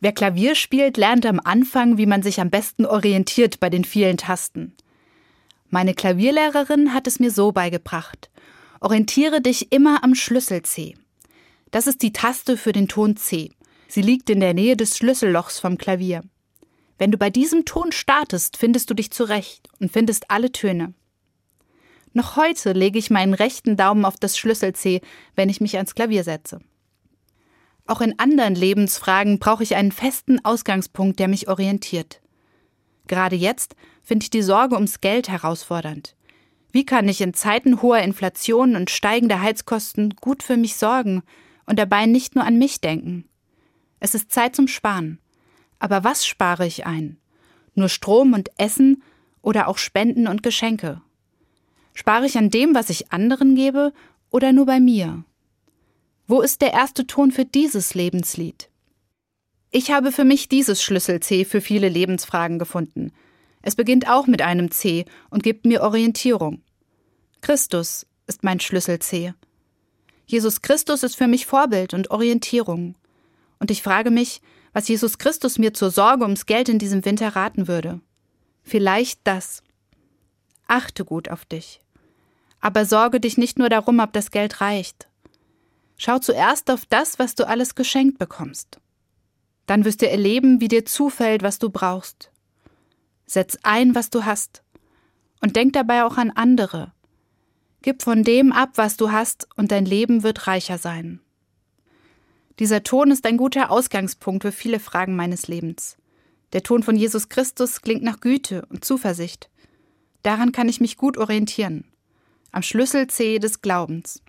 Wer Klavier spielt, lernt am Anfang, wie man sich am besten orientiert bei den vielen Tasten. Meine Klavierlehrerin hat es mir so beigebracht. Orientiere dich immer am Schlüssel C. Das ist die Taste für den Ton C. Sie liegt in der Nähe des Schlüssellochs vom Klavier. Wenn du bei diesem Ton startest, findest du dich zurecht und findest alle Töne. Noch heute lege ich meinen rechten Daumen auf das Schlüssel C, wenn ich mich ans Klavier setze. Auch in anderen Lebensfragen brauche ich einen festen Ausgangspunkt, der mich orientiert. Gerade jetzt finde ich die Sorge ums Geld herausfordernd. Wie kann ich in Zeiten hoher Inflation und steigender Heizkosten gut für mich sorgen und dabei nicht nur an mich denken? Es ist Zeit zum Sparen. Aber was spare ich ein? Nur Strom und Essen oder auch Spenden und Geschenke? Spare ich an dem, was ich anderen gebe, oder nur bei mir? Wo ist der erste Ton für dieses Lebenslied? Ich habe für mich dieses Schlüssel C für viele Lebensfragen gefunden. Es beginnt auch mit einem C und gibt mir Orientierung. Christus ist mein Schlüssel C. Jesus Christus ist für mich Vorbild und Orientierung. Und ich frage mich, was Jesus Christus mir zur Sorge ums Geld in diesem Winter raten würde. Vielleicht das. Achte gut auf dich. Aber sorge dich nicht nur darum, ob das Geld reicht. Schau zuerst auf das, was du alles geschenkt bekommst. Dann wirst du erleben, wie dir zufällt, was du brauchst. Setz ein, was du hast. Und denk dabei auch an andere. Gib von dem ab, was du hast, und dein Leben wird reicher sein. Dieser Ton ist ein guter Ausgangspunkt für viele Fragen meines Lebens. Der Ton von Jesus Christus klingt nach Güte und Zuversicht. Daran kann ich mich gut orientieren. Am Schlüssel C des Glaubens.